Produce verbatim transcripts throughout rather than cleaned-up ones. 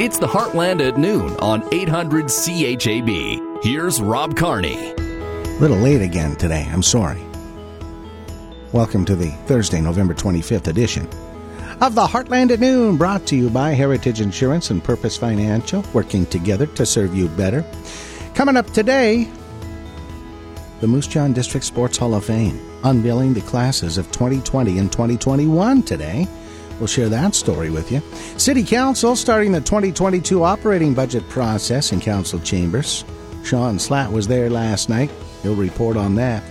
It's the Heartland at noon on eight hundred C H A B. Here's Rob Carney. A little late again today, I'm sorry. Welcome to the Thursday, November twenty-fifth edition of the Heartland at Noon, brought to you by Heritage Insurance and Purpose Financial, working together to serve you better. Coming up today, the Moose Jaw District Sports Hall of Fame, unveiling the classes of twenty twenty and twenty twenty-one today. We'll share that story with you. City Council starting the twenty twenty-two operating budget process in council chambers. Sean Slatt was there last night. He'll report on that.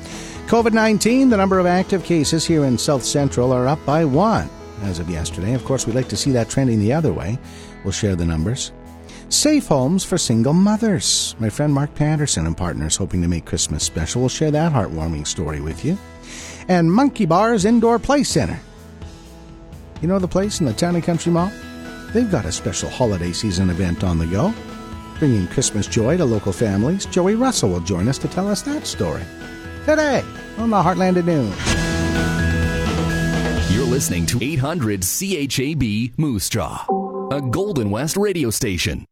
COVID nineteen, the number of active cases here in South Central are up by one as of yesterday. Of course, we'd like to see that trending the other way. We'll share the numbers. Safe Homes for Single Mothers. My friend Mark Patterson and partners hoping to make Christmas special. We'll share that heartwarming story with you. And Monkey Bar's Indoor Play Center. You know the place in the Town and Country Mall? They've got a special holiday season event on the go, bringing Christmas joy to local families. Joey Russell will join us to tell us that story today on the Heartland at Noon. You're listening to eight hundred C H A B Moose Jaw, a Golden West radio station.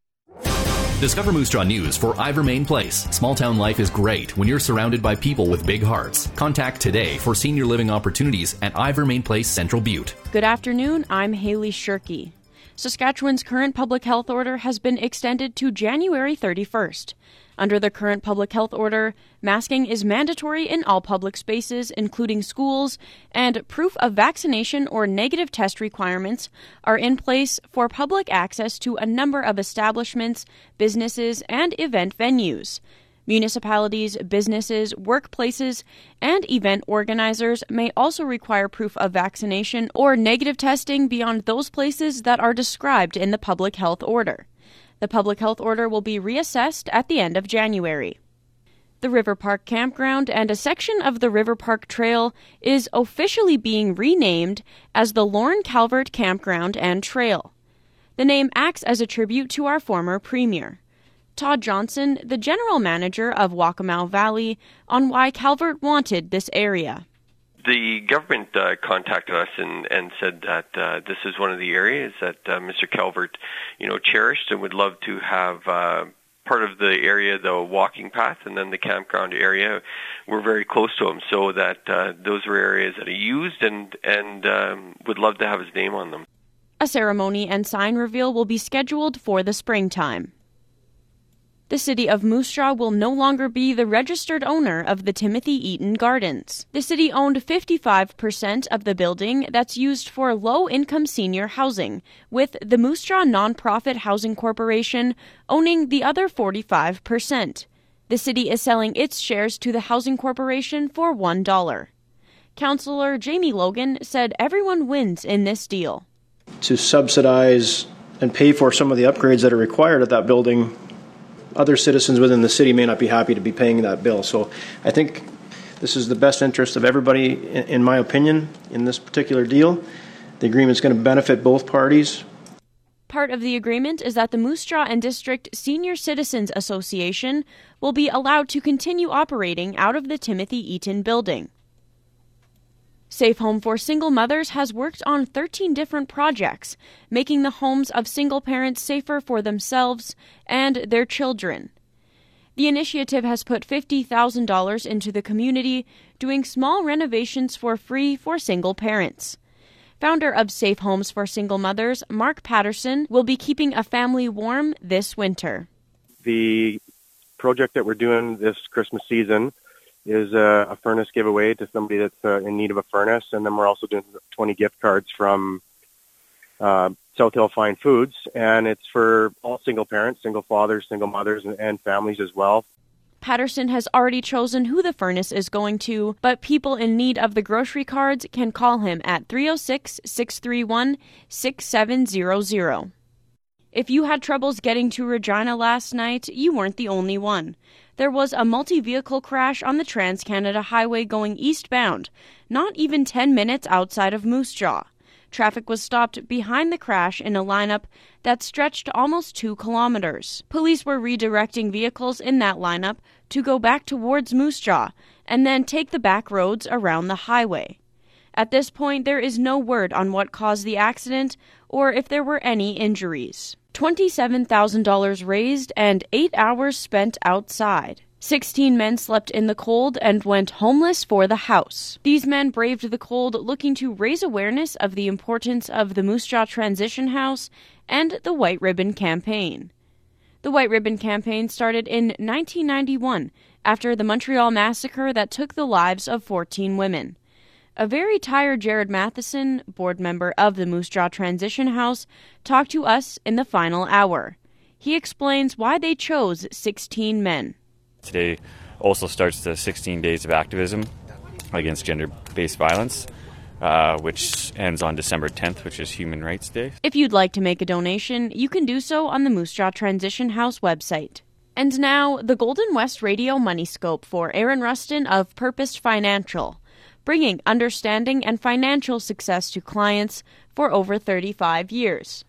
Discover Moose Jaw News for Ivermaine Place. Small town life is great when you're surrounded by people with big hearts. Contact today for senior living opportunities at Ivermaine Place, Central Butte. Good afternoon, I'm Haley Shirky. Saskatchewan's current public health order has been extended to January thirty-first. Under the current public health order, masking is mandatory in all public spaces, including schools, and proof of vaccination or negative test requirements are in place for public access to a number of establishments, businesses, and event venues. Municipalities, businesses, workplaces, and event organizers may also require proof of vaccination or negative testing beyond those places that are described in the public health order. The public health order will be reassessed at the end of January. The River Park Campground and a section of the River Park Trail is officially being renamed as the Lorne Calvert Campground and Trail. The name acts as a tribute to our former premier. Todd Johnson, the general manager of Waccamaw Valley, on why Calvert wanted this area. The government uh, contacted us and, and said that uh, this is one of the areas that uh, Mister Calvert, you know, cherished and would love to have uh, part of the area, the walking path, and then the campground area. We're very close to him, so that uh, those were areas that he used and, and um, would love to have his name on them. A ceremony and sign reveal will be scheduled for the springtime. The city of Moose Jaw will no longer be the registered owner of the Timothy Eaton Gardens. The city owned fifty-five percent of the building that's used for low-income senior housing, with the Moose Jaw Nonprofit Housing Corporation owning the other forty-five percent. The city is selling its shares to the Housing Corporation for one dollar. Councillor Jamie Logan said everyone wins in this deal. To subsidize and pay for some of the upgrades that are required at that building, other citizens within the city may not be happy to be paying that bill. So I think this is the best interest of everybody, in my opinion, in this particular deal. The agreement's going to benefit both parties. Part of the agreement is that the Moose Jaw and District Senior Citizens Association will be allowed to continue operating out of the Timothy Eaton building. Safe Home for Single Mothers has worked on thirteen different projects, making the homes of single parents safer for themselves and their children. The initiative has put fifty thousand dollars into the community, doing small renovations for free for single parents. Founder of Safe Homes for Single Mothers, Mark Patterson, will be keeping a family warm this winter. The project that we're doing this Christmas season is a, a furnace giveaway to somebody that's uh, in need of a furnace. And then we're also doing twenty gift cards from uh, South Hill Fine Foods. And it's for all single parents, single fathers, single mothers, and, and families as well. Patterson has already chosen who the furnace is going to, but people in need of the grocery cards can call him at three oh six, six three one, six seven zero zero. If you had troubles getting to Regina last night, you weren't the only one. There was a multi-vehicle crash on the Trans-Canada Highway going eastbound, not even ten minutes outside of Moose Jaw. Traffic was stopped behind the crash in a lineup that stretched almost two kilometers. Police were redirecting vehicles in that lineup to go back towards Moose Jaw and then take the back roads around the highway. At this point, there is no word on what caused the accident or if there were any injuries. twenty-seven thousand dollars raised and eight hours spent outside. sixteen men slept in the cold and went homeless for the house. These men braved the cold, looking to raise awareness of the importance of the Moose Jaw Transition House and the White Ribbon Campaign. The White Ribbon Campaign started in nineteen ninety-one after the Montreal massacre that took the lives of fourteen women. A very tired Jared Matheson, board member of the Moose Jaw Transition House, talked to us in the final hour. He explains why they chose sixteen men. Today also starts the sixteen days of activism against gender-based violence, uh, which ends on December tenth, which is Human Rights Day. If you'd like to make a donation, you can do so on the Moose Jaw Transition House website. And now, the Golden West Radio Money Scope for Aaron Rustin of Purpose Financial, bringing understanding and financial success to clients for over thirty-five years.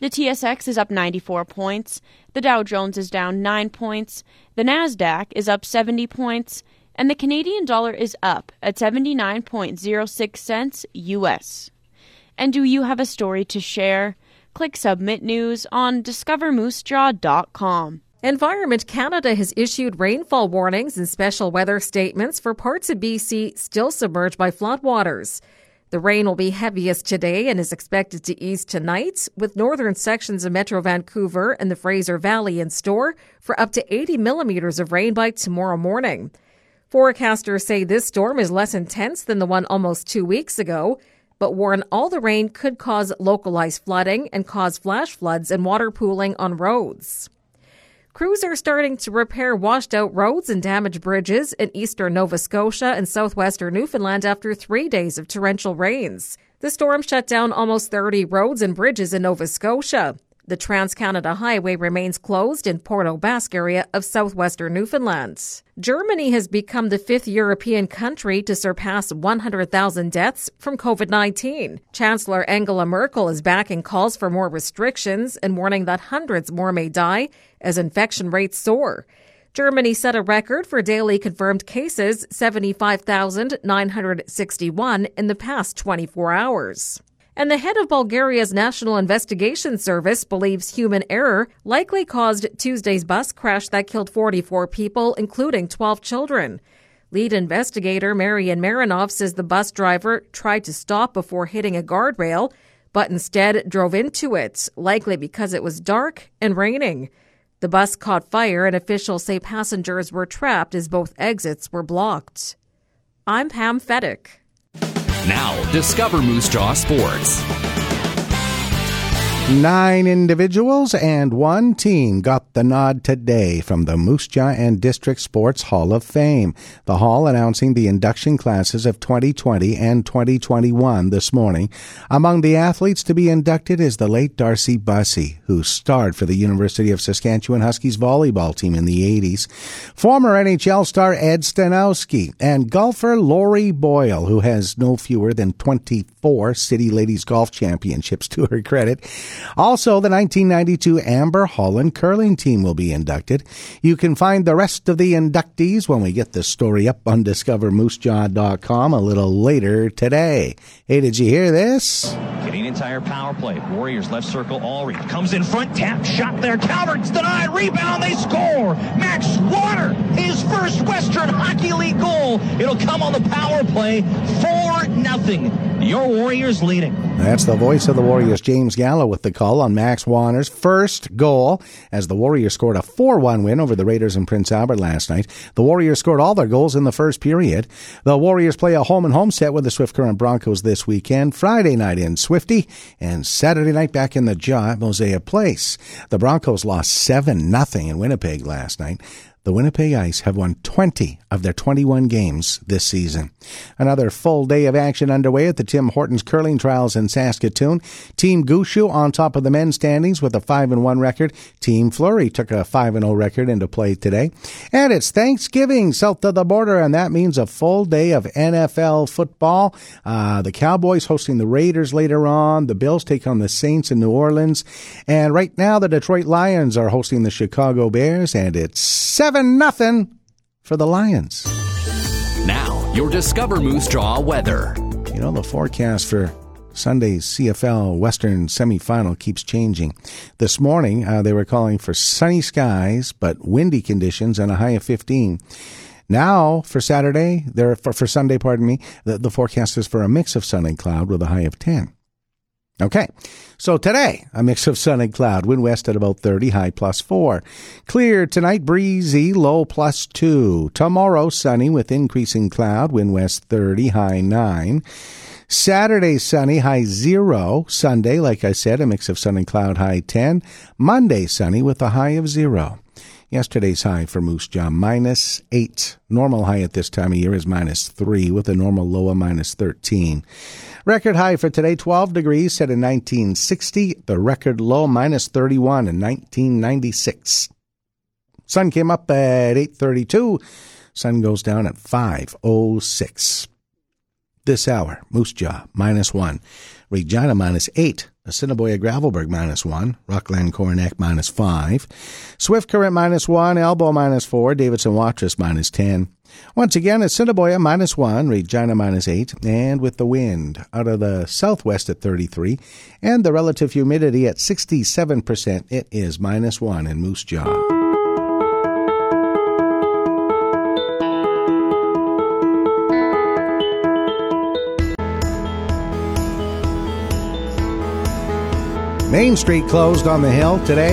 The T S X is up ninety-four points, the Dow Jones is down nine points, the NASDAQ is up seventy points, and the Canadian dollar is up at seventy-nine point oh six cents U S. And do you have a story to share? Click Submit News on Discover Moose Jaw dot com. Environment Canada has issued rainfall warnings and special weather statements for parts of B C still submerged by floodwaters. The rain will be heaviest today and is expected to ease tonight, with northern sections of Metro Vancouver and the Fraser Valley in store for up to eighty millimeters of rain by tomorrow morning. Forecasters say this storm is less intense than the one almost two weeks ago, but warn all the rain could cause localized flooding and cause flash floods and water pooling on roads. Crews are starting to repair washed-out roads and damaged bridges in eastern Nova Scotia and southwestern Newfoundland after three days of torrential rains. The storm shut down almost thirty roads and bridges in Nova Scotia. The Trans-Canada Highway remains closed in Port Basque area of southwestern Newfoundland. Germany has become the fifth European country to surpass one hundred thousand deaths from COVID nineteen. Chancellor Angela Merkel is backing calls for more restrictions and warning that hundreds more may die as infection rates soar. Germany set a record for daily confirmed cases, seventy-five thousand nine hundred sixty-one in the past twenty-four hours. And the head of Bulgaria's National Investigation Service believes human error likely caused Tuesday's bus crash that killed forty-four people, including twelve children. Lead investigator Marian Marinov says the bus driver tried to stop before hitting a guardrail, but instead drove into it, likely because it was dark and raining. The bus caught fire, and officials say passengers were trapped as both exits were blocked. I'm Pam Feddick. Now, Discover Moose Jaw Sports. Nine individuals and one team got the nod today from the Moose Jaw and District Sports Hall of Fame. The hall announcing the induction classes of twenty twenty and twenty twenty-one this morning. Among the athletes to be inducted is the late Darcy Bussey, who starred for the University of Saskatchewan Huskies volleyball team in the eighties, former N H L star Ed Stanowski, and golfer Lori Boyle, who has no fewer than twenty-four City Ladies Golf Championships to her credit. Also, the nineteen ninety-two Amber Holland curling team will be inducted. You can find the rest of the inductees when we get this story up on Discover Moose Jaw dot com a little later today. Hey, did you hear this? Canadian Tire power play. Warriors left circle. Allred comes in front. Tap shot there. Calvert's denied. Rebound. They score. Max Water, his first Western Hockey League goal. It'll come on the power play. four nothing. Your Warriors leading. That's the voice of the Warriors, James Gallo, with the call on Max Warner's first goal as the Warriors scored a four one win over the Raiders in Prince Albert last night. The Warriors scored all their goals in the first period. The Warriors play a home and home set with the Swift Current Broncos this weekend, Friday night in Swifty and Saturday night back in the Jaw at Mosaic Place. The Broncos lost seven nothing in Winnipeg last night. The Winnipeg Ice have won twenty of their twenty-one games this season. Another full day of action underway at the Tim Hortons Curling Trials in Saskatoon. Team Gushu on top of the men's standings with a five and one record. Team Fleury took a five and oh record into play today. And it's Thanksgiving south of the border, and that means a full day of N F L football. Uh, the Cowboys hosting the Raiders later on. The Bills take on the Saints in New Orleans. And right now the Detroit Lions are hosting the Chicago Bears, and it's seven nothing for the Lions. Now, your Discover Moose Jaw weather. You know, the forecast for Sunday's C F L Western semifinal keeps changing. This morning, uh, they were calling for sunny skies, but windy conditions and a high of fifteen. Now, for Saturday, there for, for Sunday, pardon me, the, the forecast is for a mix of sun and cloud with a high of ten. Okay, so today, a mix of sun and cloud, wind west at about thirty, high plus four. Clear tonight, breezy, low plus two. Tomorrow, sunny with increasing cloud, wind west thirty, high nine. Saturday, sunny, high zero. Sunday, like I said, a mix of sun and cloud, high ten. Monday, sunny with a high of zero. Yesterday's high for Moose Jaw, minus eight. Normal high at this time of year is minus three, with a normal low of minus thirteen. Record high for today, twelve degrees, set in nineteen sixty. The record low, minus thirty-one in nineteen ninety-six. Sun came up at eight thirty-two. Sun goes down at five oh six. This hour, Moose Jaw, minus one. Regina, minus eight. Assiniboia Gravelberg, minus one. Rockland Coronach, minus five. Swift Current, minus one. Elbow, minus four. Davidson Watrous, minus ten. Once again, Assiniboia, minus one. Regina, minus eight. And with the wind out of the southwest at thirty-three and the relative humidity at sixty-seven percent, it is minus one in Moose Jaw. Main Street closed on the hill today.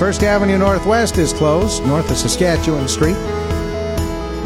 First Avenue Northwest is closed, north of Saskatchewan Street.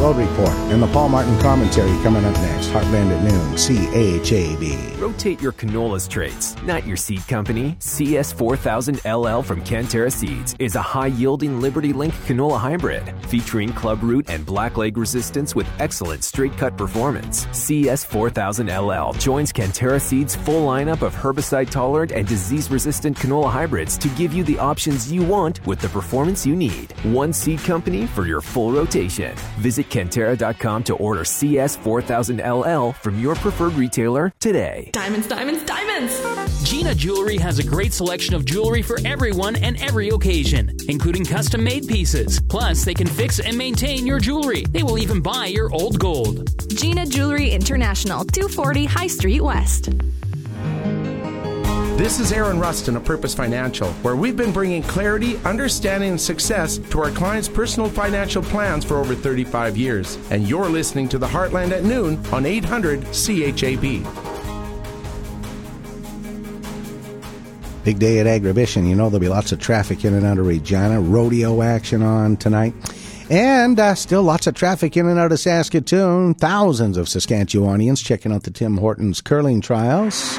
Road report and the Paul Martin commentary coming up next. Heartland at noon, C H A B. Rotate your canola traits, not your seed company. C S four thousand L L from Cantera Seeds is a high-yielding Liberty Link canola hybrid featuring club root and blackleg resistance with excellent straight-cut performance. C S four thousand L L joins Cantera Seeds' full lineup of herbicide-tolerant and disease-resistant canola hybrids to give you the options you want with the performance you need. One seed company for your full rotation. Visit Cantera dot com to order C S four thousand L L from your preferred retailer today. Diamonds, diamonds, diamonds! Gina Jewelry has a great selection of jewelry for everyone and every occasion, including custom-made pieces. Plus, they can fix and maintain your jewelry. They will even buy your old gold. Gina Jewelry International, two forty High Street West. This is Aaron Rustin of Purpose Financial, where we've been bringing clarity, understanding, and success to our clients' personal financial plans for over thirty-five years. And you're listening to The Heartland at noon on eight hundred C H A B. Big day at Agribition. You know, there'll be lots of traffic in and out of Regina. Rodeo action on tonight. And uh, still lots of traffic in and out of Saskatoon. Thousands of Saskatchewanians checking out the Tim Hortons Curling Trials.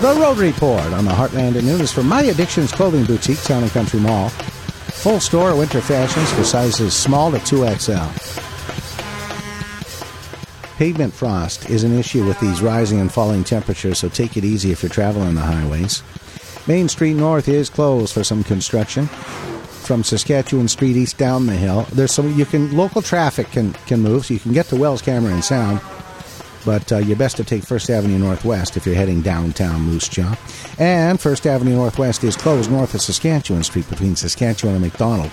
The Road Report on the Heartland at noon is from My Addictions Clothing Boutique, Town and Country Mall. Full store of winter fashions for sizes small to two X L. Pavement frost is an issue with these rising and falling temperatures, so take it easy if you're traveling the highways. Main Street North is closed for some construction. From Saskatchewan Street East down the hill, there's some you can local traffic can, can move, so you can get to Wells, Cameron Sound. But uh, you're best to take First Avenue Northwest if you're heading downtown Moose Jaw. And First Avenue Northwest is closed north of Saskatchewan Street between Saskatchewan and McDonald.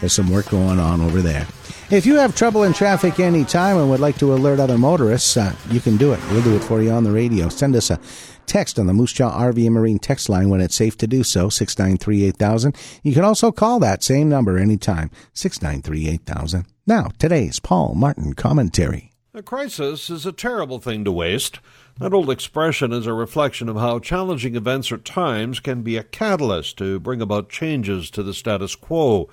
There's some work going on over there. If you have trouble in traffic any time and would like to alert other motorists, uh, you can do it. We'll do it for you on the radio. Send us a text on the Moose Jaw R V and Marine text line when it's safe to do so, six nine three, eight thousand. You can also call that same number anytime, six nine three, eight thousand. Now, today's Paul Martin commentary. A crisis is a terrible thing to waste. That old expression is a reflection of how challenging events or times can be a catalyst to bring about changes to the status quo.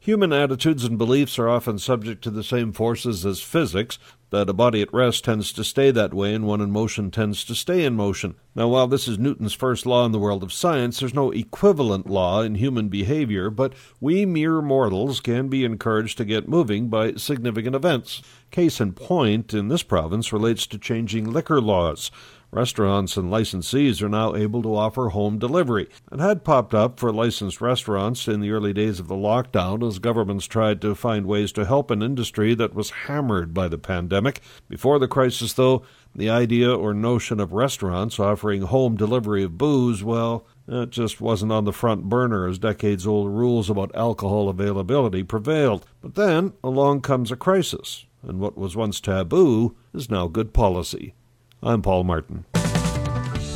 Human attitudes and beliefs are often subject to the same forces as physics, that a body at rest tends to stay that way and one in motion tends to stay in motion. Now, while this is Newton's first law in the world of science, there's no equivalent law in human behavior, but we mere mortals can be encouraged to get moving by significant events. Case in point in this province relates to changing liquor laws. Restaurants and licensees are now able to offer home delivery. It had popped up for licensed restaurants in the early days of the lockdown as governments tried to find ways to help an industry that was hammered by the pandemic. Before the crisis, though, the idea or notion of restaurants offering home delivery of booze, well, it just wasn't on the front burner as decades-old rules about alcohol availability prevailed. But then along comes a crisis, and what was once taboo is now good policy. I'm Paul Martin.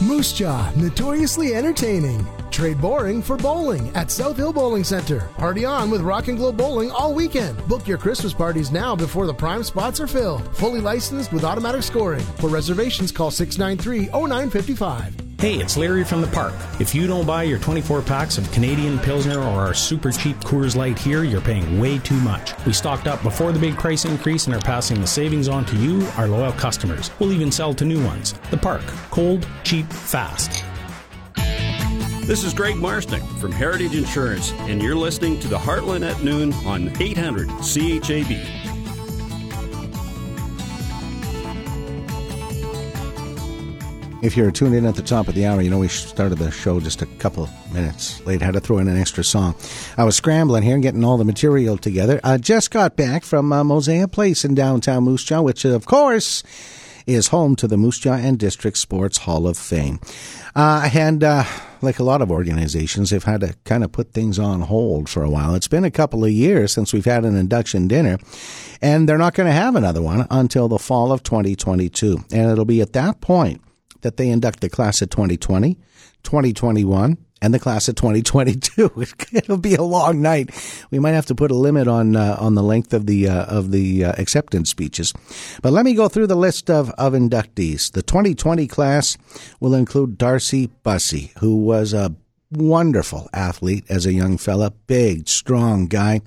Moose Jaw, notoriously entertaining. Trade boring for bowling at South Hill Bowling Center. Party on with Rock and Glow Bowling all weekend. Book your Christmas parties now before the prime spots are filled. Fully licensed with automatic scoring. For reservations, call six nine three, oh nine five five. Hey, it's Larry from the park. If you don't buy your twenty-four packs of Canadian Pilsner or our super cheap Coors Light here, you're paying way too much. We stocked up before the big price increase and are passing the savings on to you, our loyal customers. We'll even sell to new ones. The park. Cold, cheap, fast. This is Greg Marsnick from Heritage Insurance, and you're listening to The Heartland at Noon on eight hundred C H A B. If you're tuned in at the top of the hour, you know we started the show just a couple minutes late. Had to throw in an extra song. I was scrambling here and getting all the material together. I just got back from uh, Mosaic Place in downtown Moose Jaw, which, of course, is home to the Moose Jaw and District Sports Hall of Fame. Uh, and uh, like a lot of organizations, they've had to kind of put things on hold for a while. It's been a couple of years since we've had an induction dinner, and they're not going to have another one until the fall of twenty twenty-two. And it'll be at that point that they induct the class of twenty twenty, twenty twenty-one, and the class of twenty twenty-two. It'll be a long night. We might have to put a limit on uh, on the length of the uh, of the uh, acceptance speeches. But let me go through the list of, of inductees. The twenty twenty class will include Darcy Bussey, who was a wonderful athlete as a young fella, big, strong guy.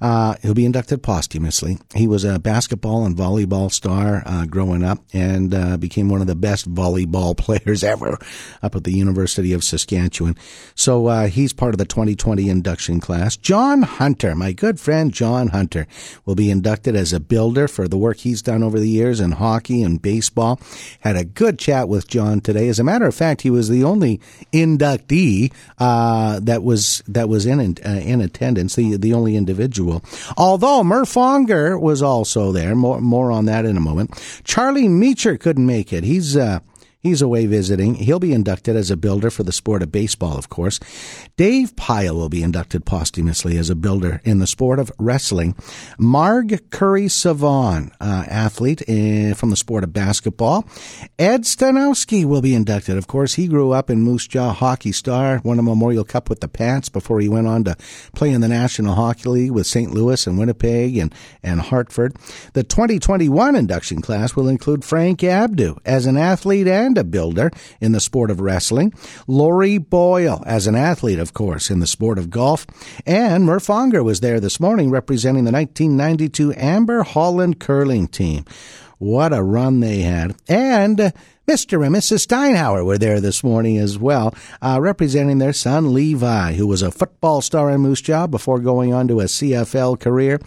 Uh, he'll be inducted posthumously. He was a basketball and volleyball star uh, growing up and uh, became one of the best volleyball players ever up at the University of Saskatchewan. So uh, he's part of the twenty twenty induction class. John Hunter, my good friend John Hunter, will be inducted as a builder for the work he's done over the years in hockey and baseball. Had a good chat with John today. As a matter of fact, he was the only inductee uh, that was that was in uh, in attendance, the the only individual. Although Murph Onger was also there. More, more on that in a moment. Charlie Meacher couldn't make it. He's uh, he's away visiting. He'll be inducted as a builder for the sport of baseball, of course. Dave Pyle will be inducted posthumously as a builder in the sport of wrestling. Marg Curry-Savon, uh, athlete in, from the sport of basketball. Ed Stanowski will be inducted. Of course, he grew up in Moose Jaw, hockey star, won a Memorial Cup with the Pats before he went on to play in the National Hockey League with Saint Louis and Winnipeg and, and Hartford. The twenty twenty-one induction class will include Frank Abdu as an athlete and a builder in the sport of wrestling. Lori Boyle as an athlete, of course, in the sport of golf. And Murph Onger was there this morning representing the nineteen ninety-two Amber Holland curling team. What a run they had. And Mister and Missus Steinhauer were there this morning as well, uh, representing their son Levi, who was a football star in Moose Jaw before going on to a C F L career.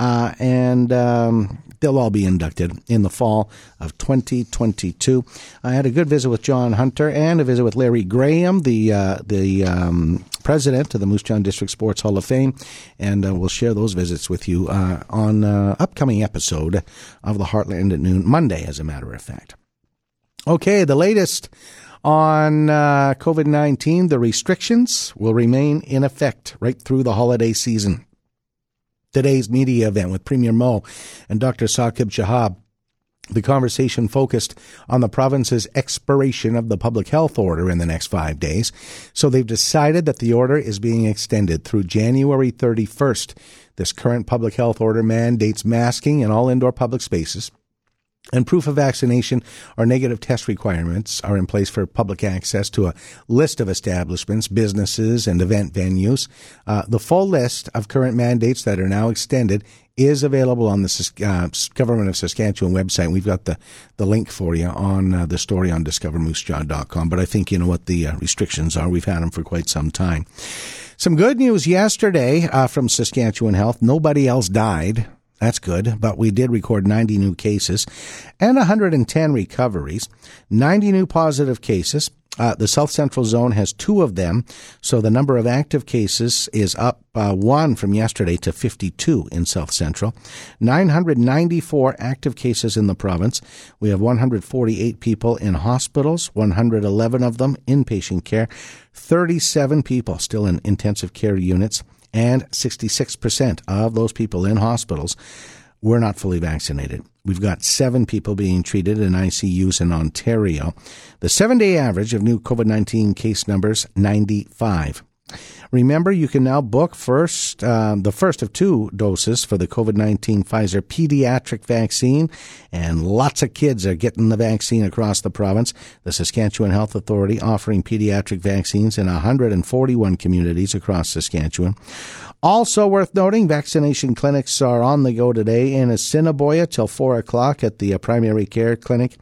Uh, and um, they'll all be inducted in the fall of twenty twenty-two. I had a good visit with John Hunter and a visit with Larry Graham, the uh, the um, president of the Moose Jaw District Sports Hall of Fame, and uh, we'll share those visits with you uh, on uh, upcoming episode of The Heartland at Noon, Monday, as a matter of fact. Okay, the latest on uh, COVID nineteen, the restrictions will remain in effect right through the holiday season. Today's media event with Premier Moe and Doctor Saqib Shahab, the conversation focused on the province's expiration of the public health order in the next five days. So they've decided that the order is being extended through January thirty-first. This current public health order mandates masking in all indoor public spaces, and proof of vaccination or negative test requirements are in place for public access to a list of establishments, businesses, and event venues. Uh, the full list of current mandates that are now extended is available on the uh, Government of Saskatchewan website. We've got the, the link for you on uh, the story on Discover Moose Jaw dot com. But I think you know what the uh, restrictions are. We've had them for quite some time. Some good news yesterday uh, from Saskatchewan Health. Nobody else died. That's good, but we did record ninety new cases and one hundred ten recoveries, ninety new positive cases. Uh, the South Central Zone has two of them, so the number of active cases is up uh, one from yesterday to fifty-two in South Central. nine hundred ninety-four active cases in the province. We have one hundred forty-eight people in hospitals, one hundred eleven of them inpatient care, thirty-seven people still in intensive care units. And sixty-six percent of those people in hospitals were not fully vaccinated. We've got seven people being treated in I C Us in Ontario. The seven-day average of new COVID nineteen case numbers, ninety-five. Remember, you can now book first uh, the first of two doses for the COVID nineteen Pfizer pediatric vaccine, and lots of kids are getting the vaccine across the province. The Saskatchewan Health Authority offering pediatric vaccines in one hundred forty-one communities across Saskatchewan. Also worth noting, vaccination clinics are on the go today in Assiniboia till four o'clock at the uh, primary care clinic.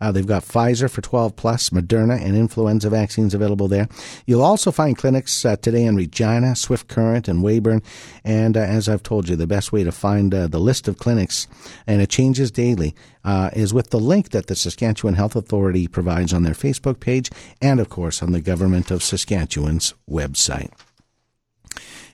Uh, they've got Pfizer for twelve plus, Moderna, and influenza vaccines available there. You'll also find clinics uh, today in Regina, Swift Current, and Weyburn. And uh, as I've told you, the best way to find uh, the list of clinics, and it changes daily, uh, is with the link that the Saskatchewan Health Authority provides on their Facebook page and, of course, on the Government of Saskatchewan's website.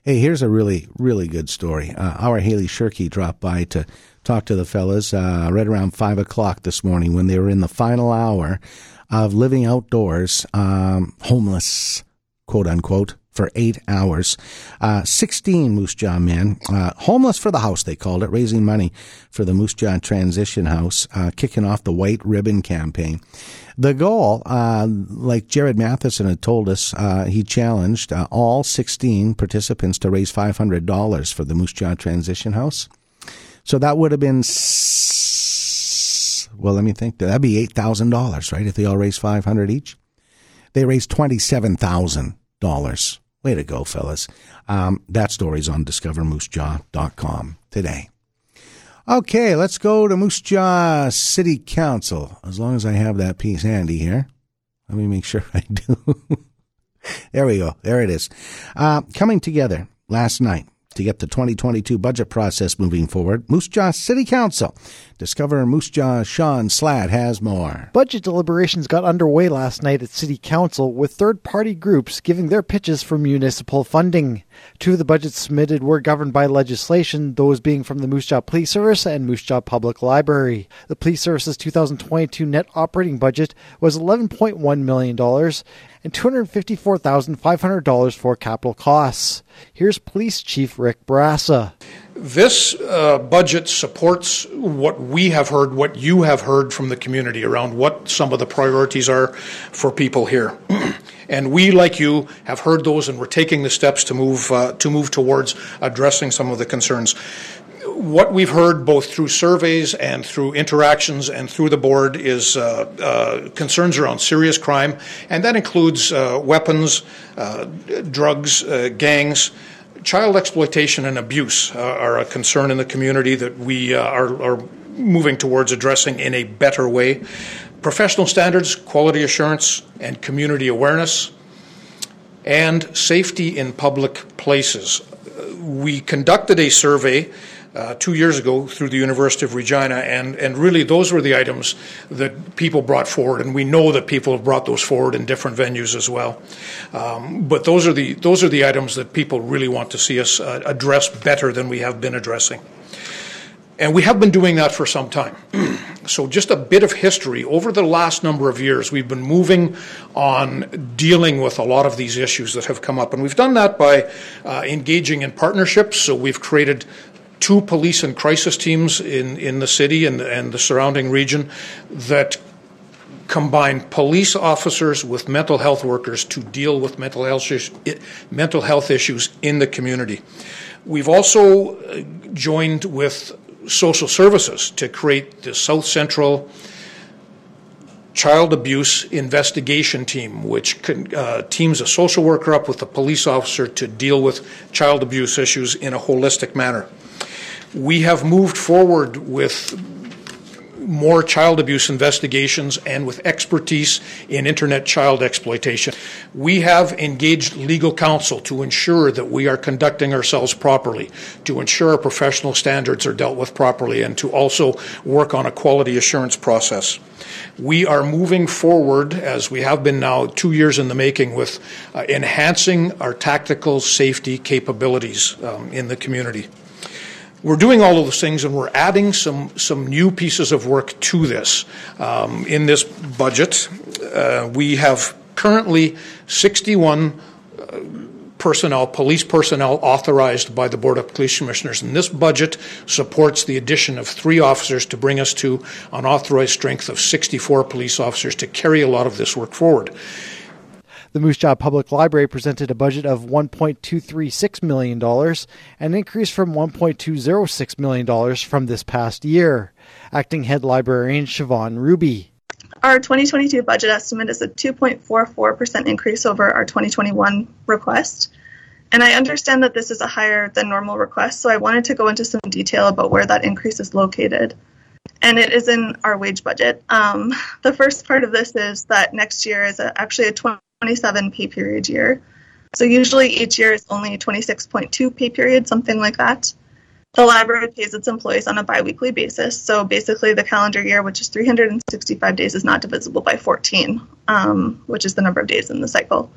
Hey, here's a really, really good story. Uh, our Haley Shirky dropped by to talk to the fellas uh, right around five o'clock this morning when they were in the final hour of living outdoors, um, homeless, quote-unquote, for eight hours. Uh, sixteen Moose Jaw men, uh, homeless for the house, they called it, raising money for the Moose Jaw Transition House, uh, kicking off the White Ribbon Campaign. The goal, uh, like Jared Matheson had told us, uh, he challenged uh, all sixteen participants to raise five hundred dollars for the Moose Jaw Transition House. So that would have been, well, let me think, that'd be eight thousand dollars, right, if they all raised five hundred dollars each? They raised twenty-seven thousand dollars. Way to go, fellas. Um, that story's on Discover Moose Jaw dot com today. Okay, let's go to Moose Jaw City Council. As long as I have that piece handy here. Let me make sure I do. There we go. There it is. Uh, coming together last night to get the twenty twenty-two budget process moving forward, Moose Jaw City Council. Discover Moose Jaw Sean Slatt has more. Budget deliberations got underway last night at City Council with third-party groups giving their pitches for municipal funding. Two of the budgets submitted were governed by legislation, those being from the Moose Jaw Police Service and Moose Jaw Public Library. The Police Service's two thousand twenty-two net operating budget was eleven point one million dollars and two hundred fifty-four thousand five hundred dollars for capital costs. Here's Police Chief Rick Brassa. This uh, budget supports what we have heard, what you have heard from the community around what some of the priorities are for people here. And we, like you, have heard those, and we're taking the steps to move uh, to move towards addressing some of the concerns. What we've heard, both through surveys and through interactions and through the board, is uh, uh, concerns around serious crime, and that includes uh, weapons, uh, drugs, uh, gangs. Child exploitation and abuse uh, are a concern in the community that we uh, are, are moving towards addressing in a better way. Professional standards, quality assurance, and community awareness, and safety in public places. We conducted a survey Uh, two years ago through the University of Regina, and, and really those were the items that people brought forward, and we know that people have brought those forward in different venues as well. Um, but those are the those are the items that people really want to see us uh, address better than we have been addressing. And we have been doing that for some time. So just a bit of history. Over the last number of years, we've been moving on dealing with a lot of these issues that have come up, and we've done that by uh, engaging in partnerships. So we've created two police and crisis teams in, in the city and, and the surrounding region that combine police officers with mental health workers to deal with mental health issues, mental health issues in the community. We've also joined with social services to create the South Central Child Abuse Investigation Team, which can, uh, teams a social worker up with a police officer to deal with child abuse issues in a holistic manner. We have moved forward with more child abuse investigations and with expertise in internet child exploitation. We have engaged legal counsel to ensure that we are conducting ourselves properly, to ensure our professional standards are dealt with properly, and to also work on a quality assurance process. We are moving forward, as we have been now two years in the making, with uh, enhancing our tactical safety capabilities um, in the community. We're doing all of those things, and we're adding some, some new pieces of work to this. Um, in this budget, uh, we have currently sixty-one uh, personnel, police personnel authorized by the Board of Police Commissioners. And this budget supports the addition of three officers to bring us to an authorized strength of sixty-four police officers to carry a lot of this work forward. The Moose Jaw Public Library presented a budget of one point two three six million dollars, an increase from one point two zero six million dollars from this past year. Acting Head Librarian Siobhan Ruby. Our twenty twenty-two budget estimate is a two point four four percent increase over our twenty twenty-one request. And I understand that this is a higher than normal request, so I wanted to go into some detail about where that increase is located. And it is in our wage budget. Um, the first part of this is that next year is a, actually a twenty-seven pay period year. So usually each year is only twenty-six point two pay period, something like that. The library pays its employees on a biweekly basis, so basically the calendar year, which is three hundred sixty-five days, is not divisible by fourteen, um, which is the number of days in the cycle.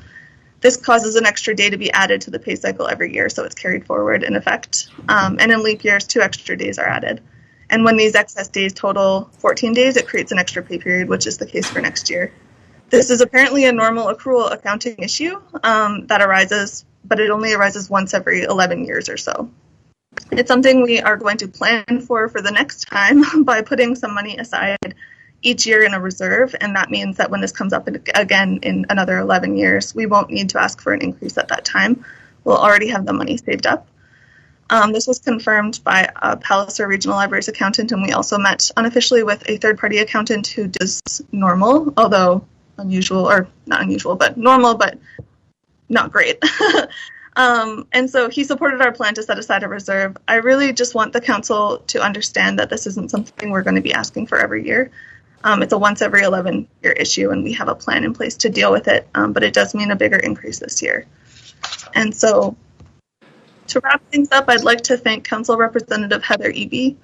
This causes an extra day to be added to the pay cycle every year, so it's carried forward in effect. Um, and in leap years, two extra days are added. And when these excess days total fourteen days, it creates an extra pay period, which is the case for next year. This is apparently a normal accrual accounting issue um, that arises, but it only arises once every eleven years or so. It's something we are going to plan for for the next time by putting some money aside each year in a reserve, and that means that when this comes up again in another eleven years, we won't need to ask for an increase at that time. We'll already have the money saved up. Um, this was confirmed by a Palliser Regional Library's accountant, and we also met unofficially with a third-party accountant who does normal, although unusual, or not unusual, but normal, but not great. Um, and so he supported our plan to set aside a reserve. I really just want the council to understand that this isn't something we're going to be asking for every year. Um, it's a once every eleven year issue, and we have a plan in place to deal with it. Um, but it does mean a bigger increase this year. And so to wrap things up, I'd like to thank Council Representative Heather Eby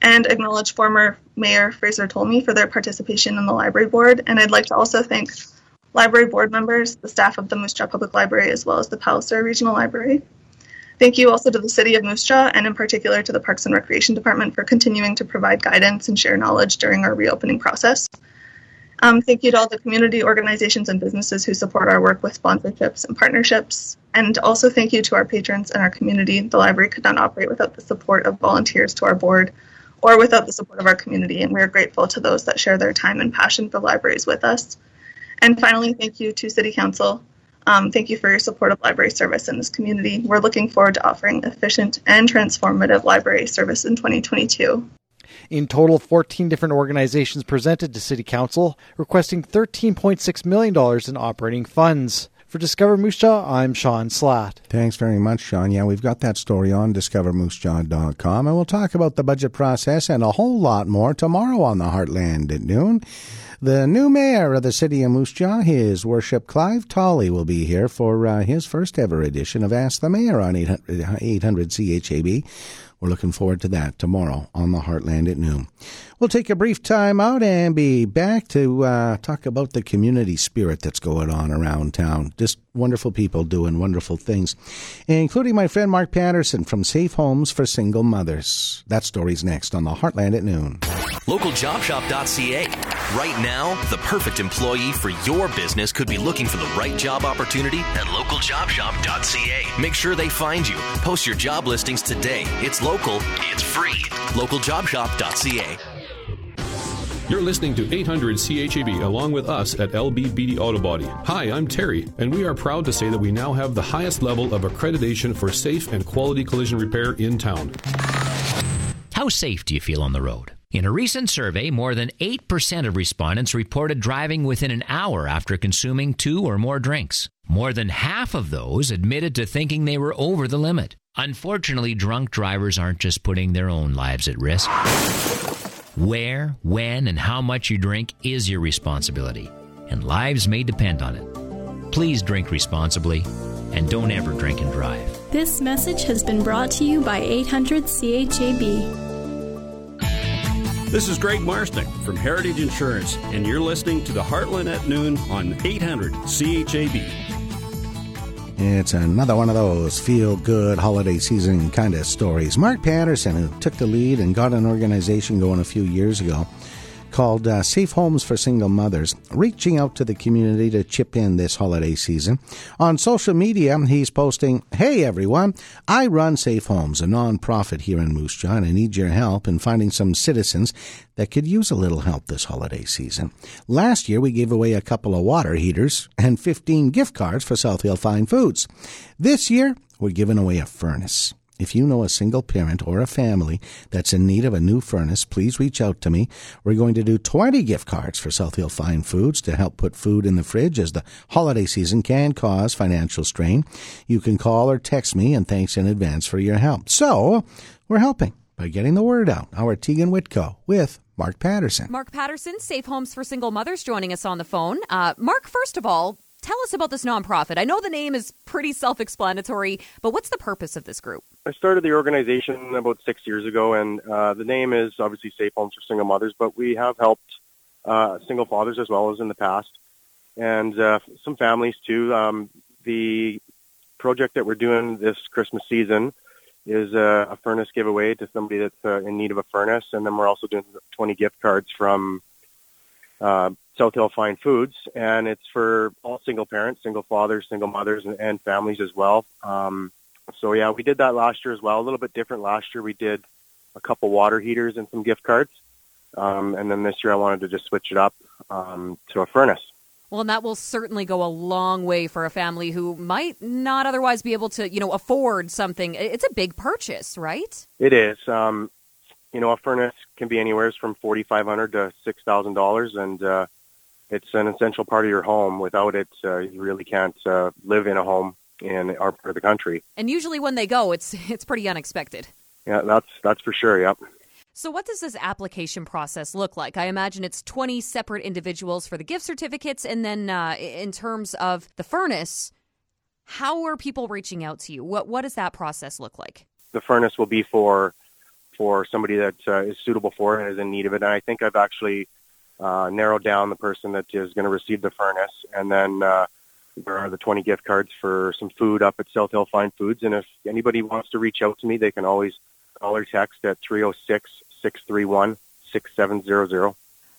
and acknowledge former Mayor Fraser Tolmie for their participation in the library board. And I'd like to also thank library board members, the staff of the Moose Jaw Public Library, as well as the Palliser Regional Library. Thank you also to the City of Moose Jaw, and in particular to the Parks and Recreation Department for continuing to provide guidance and share knowledge during our reopening process. Um, thank you to all the community organizations and businesses who support our work with sponsorships and partnerships. And also thank you to our patrons and our community. The library could not operate without the support of volunteers to our board or without the support of our community, and we are grateful to those that share their time and passion for libraries with us. And finally, thank you to City Council. Um, thank you for your support of library service in this community. We're looking forward to offering efficient and transformative library service in twenty twenty-two. In total, fourteen different organizations presented to City Council, requesting thirteen point six million dollars in operating funds. For Discover Moose Jaw, I'm Sean Slatt. Thanks very much, Sean. Yeah, we've got that story on Discover Moose Jaw dot com, and we'll talk about the budget process and a whole lot more tomorrow on the Heartland at noon. The new mayor of the city of Moose Jaw, His Worship Clive Tolley, will be here for uh, his first ever edition of Ask the Mayor on eight hundred C H A B. We're looking forward to that tomorrow on the Heartland at noon. We'll take a brief time out and be back to uh, talk about the community spirit that's going on around town. Just wonderful people doing wonderful things, including my friend Mark Patterson from Safe Homes for Single Mothers. That story's next on the Heartland at noon. Local Job Shop dot c a. Right now, the perfect employee for your business could be looking for the right job opportunity at Local Job Shop dot c a. Make sure they find you. Post your job listings today. It's local. It's free. Local Job Shop dot c a. You're listening to eight hundred C H A B along with us at L B B D Auto Body. Hi, I'm Terry, and we are proud to say that we now have the highest level of accreditation for safe and quality collision repair in town. How safe do you feel on the road? In a recent survey, more than eight percent of respondents reported driving within an hour after consuming two or more drinks. More than half of those admitted to thinking they were over the limit. Unfortunately, drunk drivers aren't just putting their own lives at risk. Where, when, and how much you drink is your responsibility, and lives may depend on it. Please drink responsibly, and don't ever drink and drive. This message has been brought to you by eight hundred C H A B. This is Greg Marsnick from Heritage Insurance, and you're listening to the Heartland at noon on eight hundred C H A B. It's another one of those feel-good holiday season kind of stories. Mark Patterson, who took the lead and got an organization going a few years ago, called uh, Safe Homes for Single Mothers, reaching out to the community to chip in this holiday season. On social media, he's posting, "Hey everyone, I run Safe Homes, a nonprofit here in Moose Jaw, and I need your help in finding some citizens that could use a little help this holiday season. Last year, we gave away a couple of water heaters and fifteen gift cards for South Hill Fine Foods. This year, we're giving away a furnace. If you know a single parent or a family that's in need of a new furnace, please reach out to me. We're going to do twenty gift cards for South Hill Fine Foods to help put food in the fridge, as the holiday season can cause financial strain. You can call or text me, and thanks in advance for your help." So we're helping by getting the word out. Our Tegan Whitco with Mark Patterson. Mark Patterson, Safe Homes for Single Mothers, joining us on the phone. Uh, Mark, first of all, tell us about this nonprofit. I know the name is pretty self-explanatory, but what's the purpose of this group? I started the organization about six years ago, and uh, the name is obviously Safe Homes for Single Mothers, but we have helped uh, single fathers as well as in the past, and uh, some families too. Um, the project that we're doing this Christmas season is uh, a furnace giveaway to somebody that's uh, in need of a furnace, and then we're also doing twenty gift cards from Uh, South Hill Fine Foods, and it's for all single parents, single fathers, single mothers, and, and families as well. Um, so, yeah, we did that last year as well. A little bit different last year. We did a couple water heaters and some gift cards, um, and then this year I wanted to just switch it up um, to a furnace. Well, and that will certainly go a long way for a family who might not otherwise be able to, you know, afford something. It's a big purchase, right? It is. Um, you know, a furnace can be anywhere from forty-five hundred dollars to six thousand dollars, and uh, it's an essential part of your home. Without it, uh, you really can't uh, live in a home in our part of the country. And usually when they go, it's it's pretty unexpected. Yeah, that's that's for sure, yep. So what does this application process look like? I imagine it's twenty separate individuals for the gift certificates, and then uh, in terms of the furnace, how are people reaching out to you? What, what does that process look like? The furnace will be for... for somebody that uh, is suitable for it and is in need of it. And I think I've actually uh, narrowed down the person that is going to receive the furnace. And then uh, there are the twenty gift cards for some food up at South Hill Fine Foods. And if anybody wants to reach out to me, they can always call or text at three oh six, six three one, six seven zero zero.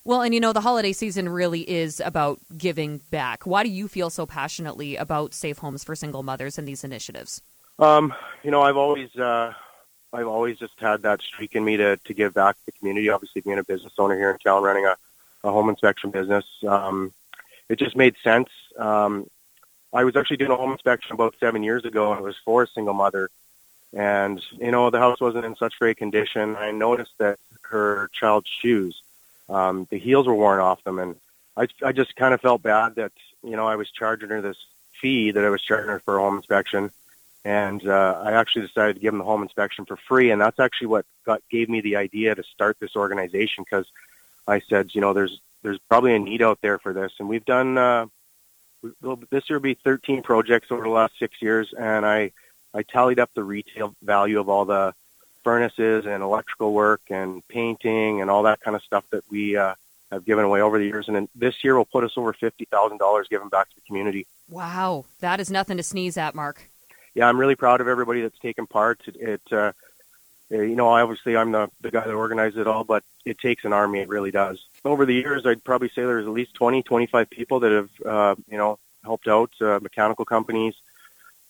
Well, and you know, the holiday season really is about giving back. Why do you feel so passionately about Safe Homes for Single Mothers and these initiatives? Um, you know, I've always... Uh, I've always just had that streak in me to, to give back to the community. Obviously, being a business owner here in town, running a, a home inspection business, um, it just made sense. Um, I was actually doing a home inspection about seven years ago, and it was for a single mother. And, you know, the house wasn't in such great condition. I noticed that her child's shoes, um, the heels were worn off them. And I, I just kind of felt bad that, you know, I was charging her this fee that I was charging her for a home inspection. And uh, I actually decided to give them the home inspection for free. And that's actually what got, gave me the idea to start this organization, because I said, you know, there's there's probably a need out there for this. And we've done, uh, we'll, this year will be thirteen projects over the last six years. And I, I tallied up the retail value of all the furnaces and electrical work and painting and all that kind of stuff that we uh, have given away over the years. And then this year will put us over fifty thousand dollars given back to the community. Wow. That is nothing to sneeze at, Mark. Yeah, I'm really proud of everybody that's taken part. It, it uh, you know, obviously I'm the, the guy that organized it all, but it takes an army. It really does. Over the years, I'd probably say there's at least twenty, twenty-five people that have, uh, you know, helped out, uh, mechanical companies,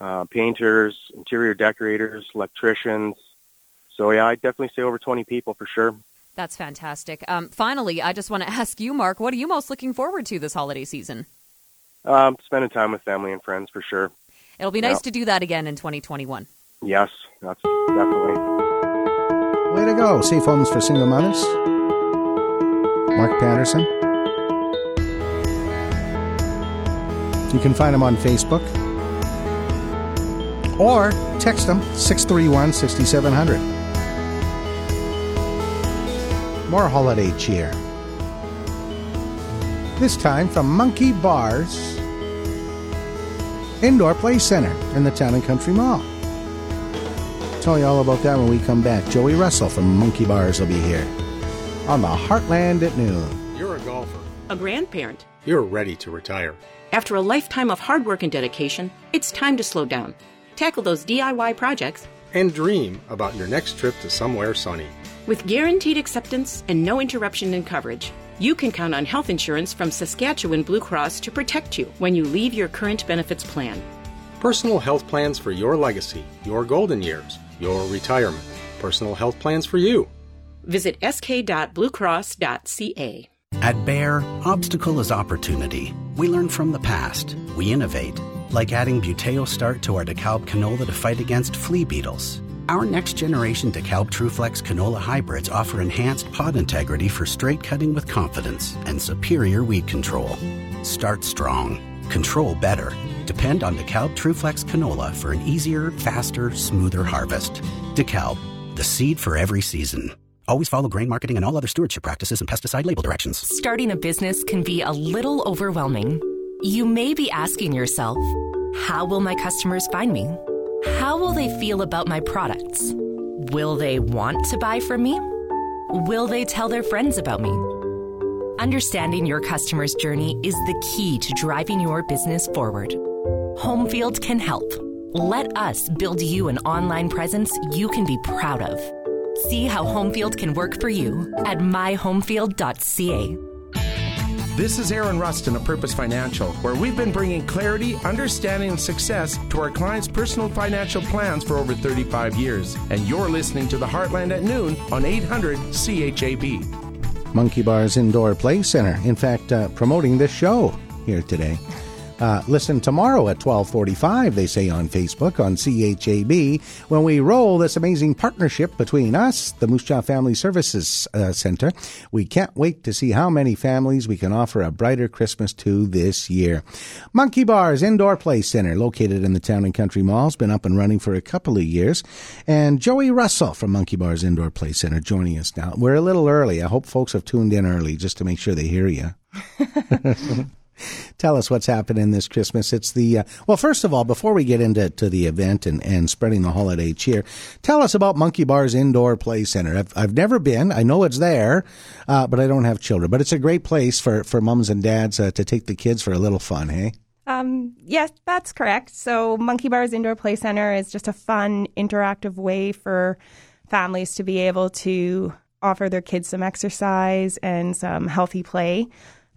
uh, painters, interior decorators, electricians. So, yeah, I'd definitely say over twenty people for sure. That's fantastic. Um, finally, I just want to ask you, Mark, what are you most looking forward to this holiday season? Um, spending time with family and friends for sure. It'll be nice yeah. to do that again in twenty twenty-one. Yes, that's definitely. Way to go. Safe Homes for Single Mothers. Mark Patterson. You can find him on Facebook. Or text him, six three one, six seven zero zero. More holiday cheer. This time from Monkey Bar's Indoor Play Center in the Town and Country Mall. Tell you all about that when we come back. Joey Russell from Monkey Bar's will be here on the Heartland at noon. You're a golfer. A grandparent. You're ready to retire. After a lifetime of hard work and dedication, it's time to slow down. Tackle those D I Y projects. And dream about your next trip to somewhere sunny. With guaranteed acceptance and no interruption in coverage, You can count on health insurance from Saskatchewan Blue Cross to protect you when you leave your current benefits plan. Personal health plans for your legacy, your golden years, your retirement. Personal health plans for you. Visit s k dot blue cross dot c a. At Bayer, obstacle is opportunity. We learn from the past. We innovate, like adding Buteostart to our DeKalb canola to fight against flea beetles. Our next-generation DeKalb TruFlex canola hybrids offer enhanced pod integrity for straight cutting with confidence and superior weed control. Start strong. Control better. Depend on DeKalb TruFlex canola for an easier, faster, smoother harvest. DeKalb, the seed for every season. Always follow grain marketing and all other stewardship practices and pesticide label directions. Starting a business can be a little overwhelming. You may be asking yourself, how will my customers find me? How will they feel about my products? Will they want to buy from me? Will they tell their friends about me? Understanding your customer's journey is the key to driving your business forward. Homefield can help. Let us build you an online presence you can be proud of. See how Homefield can work for you at my homefield dot c a. This is Aaron Rustin of Purpose Financial, where we've been bringing clarity, understanding, and success to our clients' personal financial plans for over thirty-five years. And you're listening to The Heartland at noon on eight hundred C H A B. Monkey Bar's Indoor Play Center, in fact, uh, promoting this show here today. Uh, listen tomorrow at twelve forty-five, they say on Facebook, on C H A B, when we roll this amazing partnership between us, the Moose Jaw Family Services uh, Center. We can't wait to see how many families we can offer a brighter Christmas to this year. Monkey Bar's Indoor Play Center, located in the Town and Country Mall, has been up and running for a couple of years. And Joey Russell from Monkey Bar's Indoor Play Center joining us now. We're a little early. I hope folks have tuned in early just to make sure they hear you. Tell us what's happening this Christmas. It's the, uh, well, first of all, before we get into to the event and, and spreading the holiday cheer, tell us about Monkey Bar's Indoor Play Center. I've, I've never been. I know it's there, uh, but I don't have children. But it's a great place for, for mums and dads uh, to take the kids for a little fun, hey? Um, yes, that's correct. So Monkey Bar's Indoor Play Center is just a fun, interactive way for families to be able to offer their kids some exercise and some healthy play.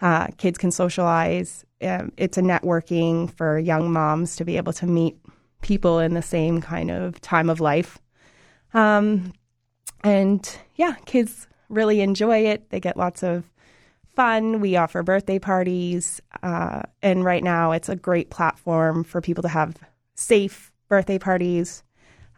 Uh, kids can socialize. Um, it's a networking for young moms to be able to meet people in the same kind of time of life. Um, and yeah, kids really enjoy it. They get lots of fun. We offer birthday parties. Uh, and right now it's a great platform for people to have safe birthday parties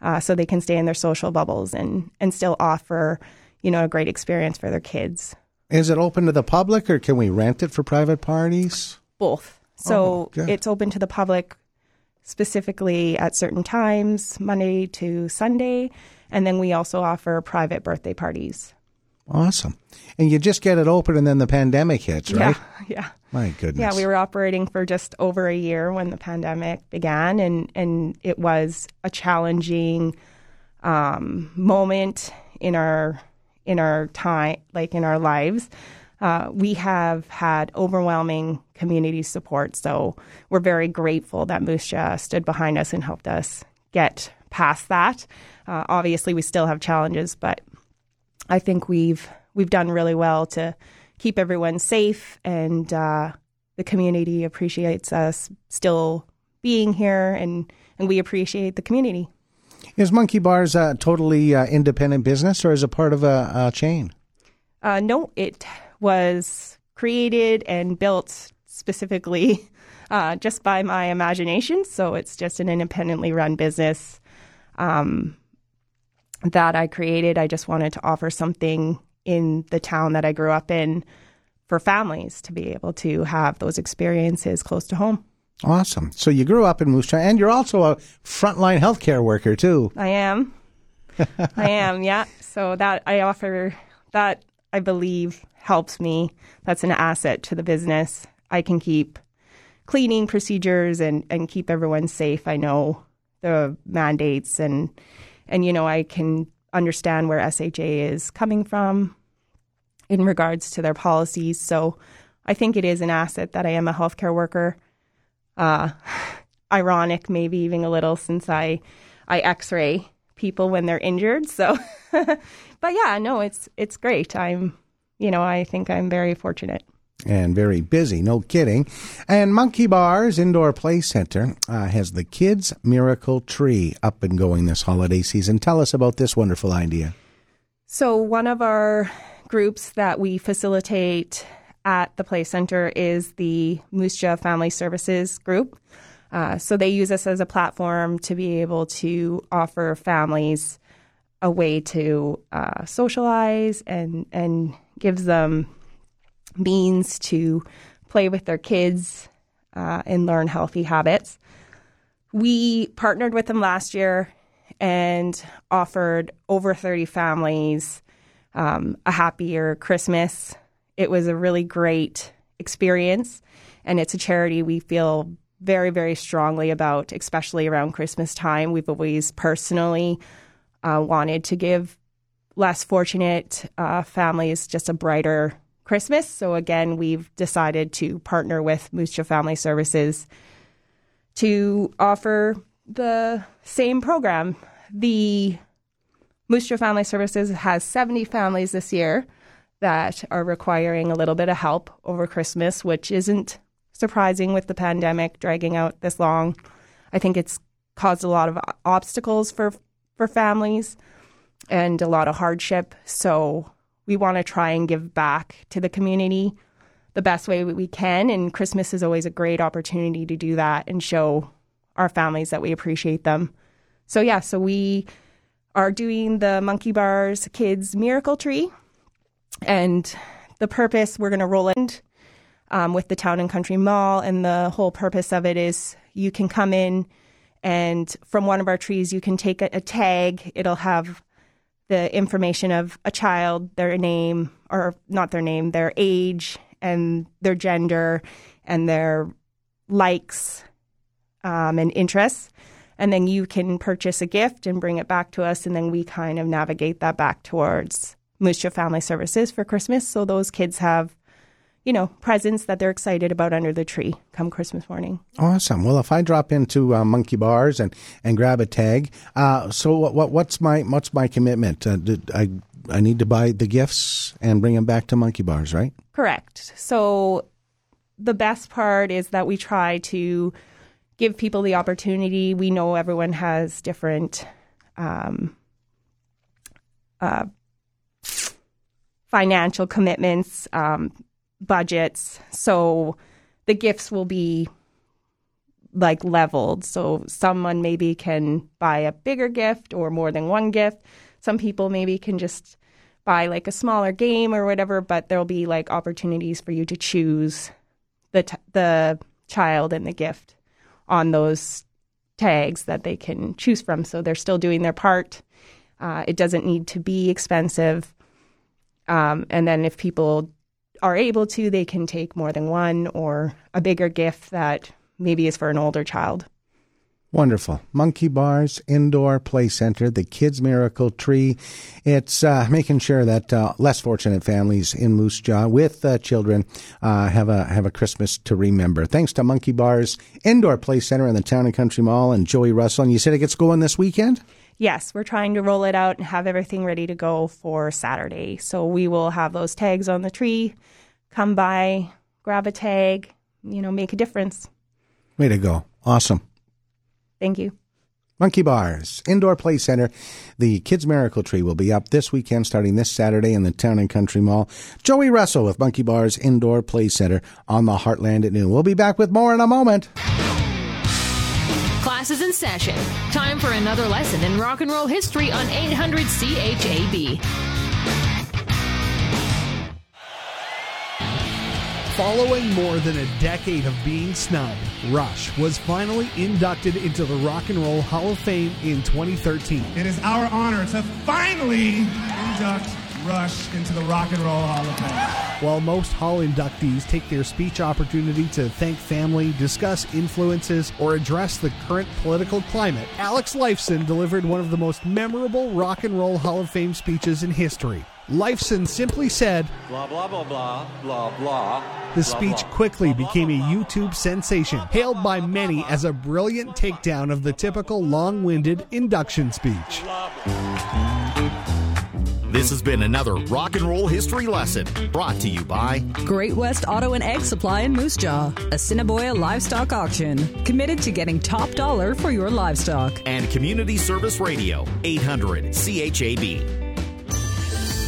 uh, so they can stay in their social bubbles and, and still offer, you know, a great experience for their kids. Is it open to the public, or can we rent it for private parties? Both. So oh, it's open to the public specifically at certain times, Monday to Sunday, and then we also offer private birthday parties. Awesome. And you just get it open, and then the pandemic hits, right? Yeah, yeah. My goodness. Yeah, we were operating for just over a year when the pandemic began, and, and it was a challenging um, moment in our In our time, like in our lives, uh, we have had overwhelming community support. So we're very grateful that Moose Jaw stood behind us and helped us get past that. Uh, obviously, we still have challenges, but I think we've we've done really well to keep everyone safe, and uh, the community appreciates us still being here, and, and we appreciate the community. Is Monkey Bar's a totally uh, independent business, or is it part of a, a chain? Uh, no, it was created and built specifically uh, just by my imagination. So it's just an independently run business um, that I created. I just wanted to offer something in the town that I grew up in for families to be able to have those experiences close to home. Awesome. So you grew up in Moose Jaw, and you're also a frontline healthcare worker too. I am. I am, yeah. So that I offer, that I believe helps me. That's an asset to the business. I can keep cleaning procedures and, and keep everyone safe. I know the mandates, and, and, you know, I can understand where S H A is coming from in regards to their policies. So I think it is an asset that I am a healthcare worker. Uh, ironic, maybe even a little, since I, I X-ray people when they're injured. So, but yeah, no, it's it's great. I'm you know, I think I'm very fortunate. And very busy, no kidding. And Monkey Bar's Indoor Play Center uh, has the Kids Miracle Tree up and going this holiday season. Tell us about this wonderful idea. So one of our groups that we facilitate at the Play Center is the Moose Jaw Family Services group. Uh, so they use us as a platform to be able to offer families a way to uh, socialize and, and gives them means to play with their kids uh, and learn healthy habits. We partnered with them last year and offered over thirty families um, a happier Christmas. It was a really great experience, and it's a charity we feel very, very strongly about, especially around Christmas time. We've always personally uh, wanted to give less fortunate uh, families just a brighter Christmas. So again, we've decided to partner with Moose Jaw Family Services to offer the same program. The Moose Jaw Family Services has seventy families this year that are requiring a little bit of help over Christmas, which isn't surprising with the pandemic dragging out this long. I think it's caused a lot of obstacles for, for families and a lot of hardship. So we want to try and give back to the community the best way we can. And Christmas is always a great opportunity to do that and show our families that we appreciate them. So yeah, so we are doing the Monkey Bar's Kids Miracle Tree. And the purpose, we're going to roll in um, with the Town and Country Mall, and the whole purpose of it is you can come in and from one of our trees you can take a, a tag. It'll have the information of a child, their name, or not their name, their age and their gender and their likes um, and interests. And then you can purchase a gift and bring it back to us, and then we kind of navigate that back towards Moose Jaw Family Services for Christmas, so those kids have, you know, presents that they're excited about under the tree come Christmas morning. Awesome. Well, if I drop into uh, Monkey Bar's and, and grab a tag, uh, so what, what what's my what's my commitment? Uh, did I I need to buy the gifts and bring them back to Monkey Bar's, right? Correct. So the best part is that we try to give people the opportunity. We know everyone has different Um, uh, financial commitments, um, budgets. So the gifts will be like leveled. So someone maybe can buy a bigger gift or more than one gift. Some people maybe can just buy like a smaller game or whatever, but there'll be like opportunities for you to choose the t- the child and the gift on those tags that they can choose from. So they're still doing their part. Uh, it doesn't need to be expensive. Um, and then if people are able to, they can take more than one or a bigger gift that maybe is for an older child. Wonderful. Monkey Bar's Indoor Play Center, the Kids Miracle Tree. It's uh, making sure that uh, less fortunate families in Moose Jaw with uh, children uh, have a have a Christmas to remember. Thanks to Monkey Bar's Indoor Play Center in the Town and Country Mall and Joey Russell. And you said it gets going this weekend? Yes, we're trying to roll it out and have everything ready to go for Saturday. So we will have those tags on the tree. Come by, grab a tag, you know, make a difference. Way to go. Awesome. Thank you. Monkey Bar's Indoor Play Center. The Kids Miracle Tree will be up this weekend, starting this Saturday in the Town and Country Mall. Joey Russell with Monkey Bar's Indoor Play Center on the Heartland at noon. We'll be back with more in a moment. Class is in session. Time for another lesson in rock and roll history on eight hundred C H A B. Following more than a decade of being snubbed, Rush was finally inducted into the Rock and Roll Hall of Fame in twenty thirteen. It is our honor to finally induct Rush into the Rock and Roll Hall of Fame. While most Hall inductees take their speech opportunity to thank family, discuss influences, or address the current political climate, Alex Lifeson delivered one of the most memorable Rock and Roll Hall of Fame speeches in history. Lifeson simply said, blah, blah, blah, blah, blah, blah. The speech quickly became a YouTube sensation, hailed by many as a brilliant takedown of the typical long-winded induction speech. This has been another Rock and Roll History Lesson, brought to you by Great West Auto and Egg Supply in Moose Jaw, Assiniboia Livestock Auction, committed to getting top dollar for your livestock, and Community Service Radio, eight hundred C H A B.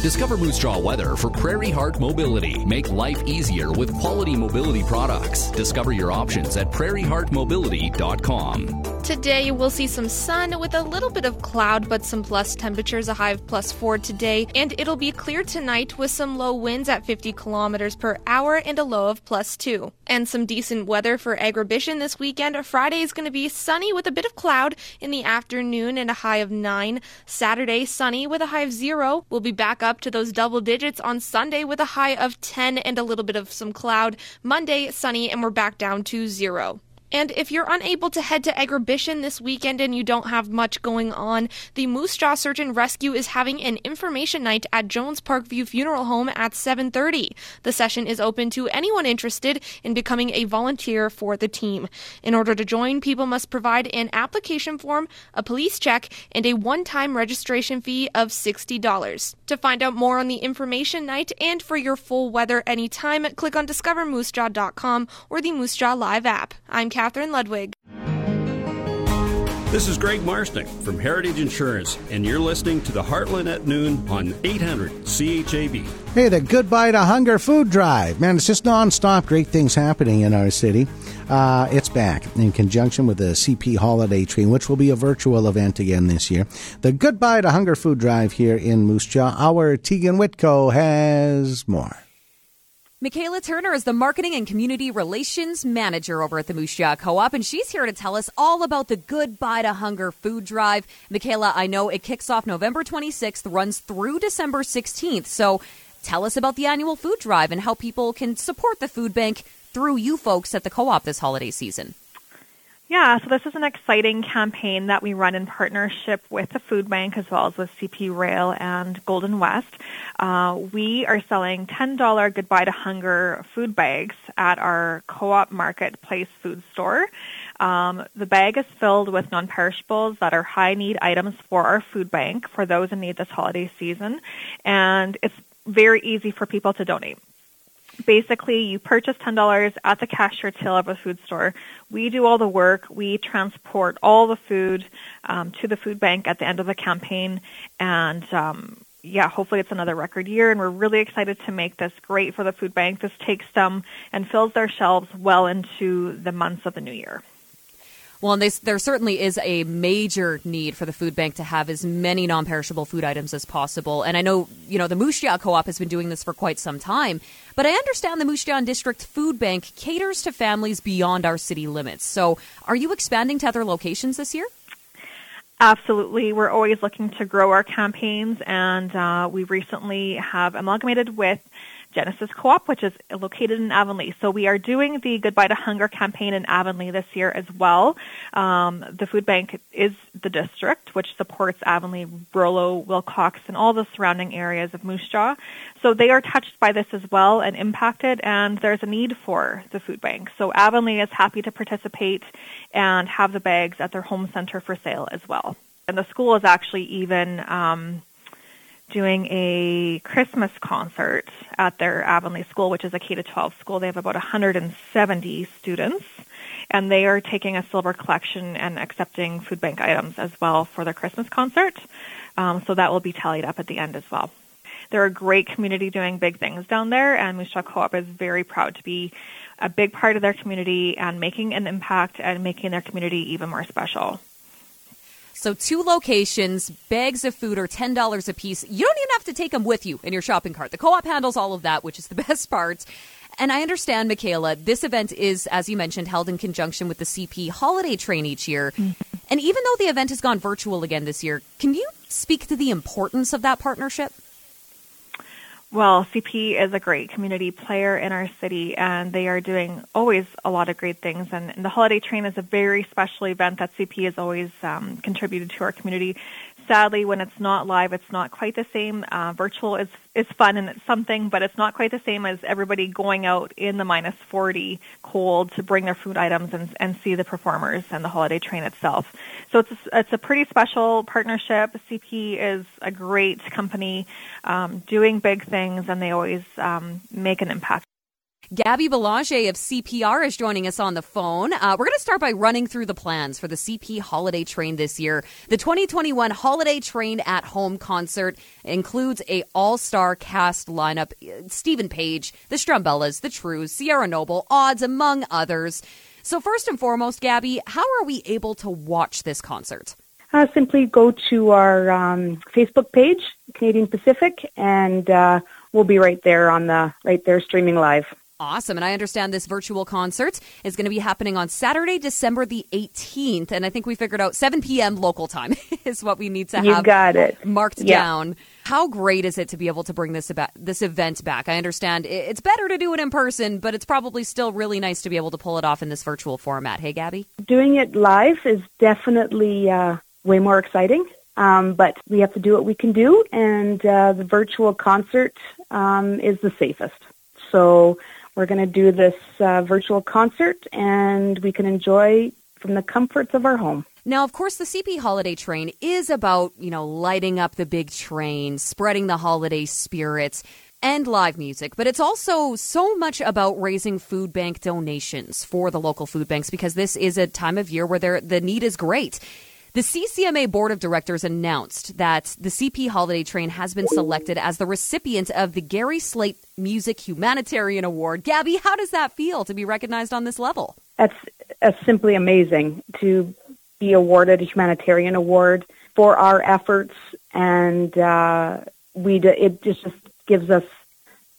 Discover Moose Jaw weather for Prairie Heart Mobility. Make life easier with quality mobility products. Discover your options at prairie heart mobility dot com. Today we'll see some sun with a little bit of cloud, but some plus temperatures, a high of plus four today. And it'll be clear tonight with some low winds at fifty kilometers per hour and a low of plus two. And some decent weather for Agribition this weekend. Friday is going to be sunny with a bit of cloud in the afternoon and a high of nine. Saturday, sunny with a high of zero. We'll be back up up to those double digits on Sunday with a high of ten and a little bit of some cloud. Monday, sunny, and we're back down to zero. And if you're unable to head to Agribition this weekend and you don't have much going on, the Moose Jaw Search and Rescue is having an information night at Jones Parkview Funeral Home at seven thirty. The session is open to anyone interested in becoming a volunteer for the team. In order to join, people must provide an application form, a police check, and a one-time registration fee of sixty dollars. To find out more on the information night and for your full weather anytime, click on discover moose jaw dot com or the Moose Jaw Live app. I'm Kat Catherine Ludwig. This is Greg Marsnick from Heritage Insurance, and you're listening to The Heartland at Noon on eight hundred C H A B. Hey, the Goodbye to Hunger food drive. Man, it's just nonstop great things happening in our city. Uh, it's back in conjunction with the C P Holiday Train, which will be a virtual event again this year. The Goodbye to Hunger food drive here in Moose Jaw. Our Tegan Whitco has more. Michaela Turner is the Marketing and Community Relations Manager over at the Moose Jaw Co-op, and she's here to tell us all about the Goodbye to Hunger food drive. Michaela, I know it kicks off November twenty-sixth, runs through December sixteenth, so tell us about the annual food drive and how people can support the food bank through you folks at the co-op this holiday season. Yeah, so this is an exciting campaign that we run in partnership with the food bank as well as with C P Rail and Golden West. Uh, we are selling ten dollars Goodbye to Hunger food bags at our co-op marketplace food store. Um, the bag is filled with non-perishables that are high-need items for our food bank for those in need this holiday season, and it's very easy for people to donate. Basically, you purchase ten dollars at the cashier till of a food store. We do all the work. We transport all the food um, to the food bank at the end of the campaign. And, um, yeah, hopefully it's another record year. And we're really excited to make this great for the food bank. This takes them and fills their shelves well into the months of the new year. Well, and they, there certainly is a major need for the food bank to have as many non-perishable food items as possible. And I know, you know, the Moose Jaw Co-op has been doing this for quite some time. But I understand the Moose Jaw District Food Bank caters to families beyond our city limits. So are you expanding to other locations this year? Absolutely. We're always looking to grow our campaigns. And uh, we recently have amalgamated with Genesis Co-op, which is located in Avonlea. So we are doing the Goodbye to Hunger campaign in Avonlea this year as well. Um, the food bank is the district, which supports Avonlea, Rollo, Wilcox, and all the surrounding areas of Moose Jaw. So they are touched by this as well and impacted, and there's a need for the food bank. So Avonlea is happy to participate and have the bags at their home center for sale as well. And the school is actually even Um, doing a Christmas concert at their Avonlea school, which is a K to twelve school. They have about one hundred seventy students, and they are taking a silver collection and accepting food bank items as well for their Christmas concert. Um, so that will be tallied up at the end as well. They're a great community doing big things down there, and Moose Jaw Co-op is very proud to be a big part of their community and making an impact and making their community even more special. So two locations, bags of food are ten dollars a piece. You don't even have to take them with you in your shopping cart. The co-op handles all of that, which is the best part. And I understand, Michaela, this event is, as you mentioned, held in conjunction with the C P Holiday Train each year. Mm-hmm. And even though the event has gone virtual again this year, can you speak to the importance of that partnership? Well, C P is a great community player in our city, and they are doing always a lot of great things. And, and the Holiday Train is a very special event that C P has always um, contributed to our community. sadly, when it's not live, it's not quite the same. Uh, virtual is is fun and it's something, but it's not quite the same as everybody going out in the minus forty cold to bring their food items and, and see the performers and the holiday train itself. So it's a, it's a pretty special partnership. C P is a great company um, doing big things, and they always um, make an impact. Gabby Belanger of C P R is joining us on the phone. Uh, we're going to start by running through the plans for the C P Holiday Train this year. The twenty twenty-one Holiday Train at Home concert includes a all-star cast lineup. Stephen Page, the Strumbellas, the Trues, Sierra Noble, Odds, among others. So first and foremost, Gabby, how are we able to watch this concert? Uh, simply go to our um, Facebook page, Canadian Pacific, and uh, we'll be right there on the right there streaming live. Awesome. And I understand this virtual concert is going to be happening on Saturday, December the eighteenth. And I think we figured out seven p.m. local time is what we need to have you got it. marked yeah. down. How great is it to be able to bring this about, this event back? I understand it's better to do it in person, but it's probably still really nice to be able to pull it off in this virtual format. Hey, Gabby? Doing it live is definitely uh, way more exciting, um, but we have to do what we can do. And uh, the virtual concert um, is the safest. So we're going to do this uh, virtual concert, and we can enjoy from the comforts of our home. Now, of course, the C P Holiday Train is about, you know, lighting up the big train, spreading the holiday spirits, and live music. But it's also so much about raising food bank donations for the local food banks, because this is a time of year where the need is great. The C C M A Board of Directors announced that the C P Holiday Train has been selected as the recipient of the Gary Slate Music Humanitarian Award. Gabby, how does that feel to be recognized on this level? That's, that's simply amazing to be awarded a humanitarian award for our efforts. And uh, we do, it just, just gives us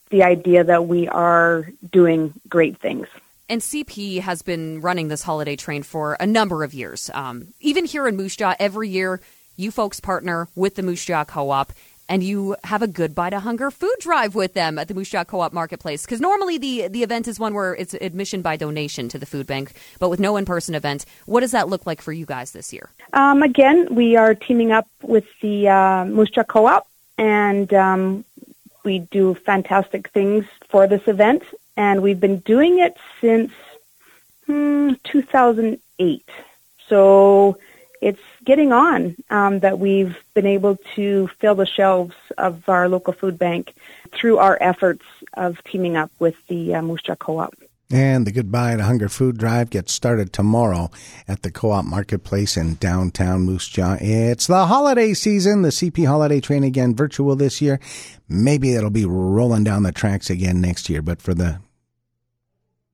the idea that we are doing great things. And C P has been running this holiday train for a number of years. Um, even here in Moose Jaw, every year, you folks partner with the Moose Jaw Co-op, and you have a Goodbye to Hunger food drive with them at the Moose Jaw Co-op Marketplace. Because normally the, the event is one where it's admission by donation to the food bank, but with no in-person event, what does that look like for you guys this year? Um, again, we are teaming up with the uh, Moose Jaw Co-op, and um, we do fantastic things for this event. And we've been doing it since hmm, two thousand eight. So it's getting on um, that we've been able to fill the shelves of our local food bank through our efforts of teaming up with the uh, Moose Jaw Co-op. And the Goodbye to Hunger food drive gets started tomorrow at the Co-op Marketplace in downtown Moose Jaw. It's the holiday season. The C P Holiday Train, again, virtual this year. Maybe it'll be rolling down the tracks again next year. But for the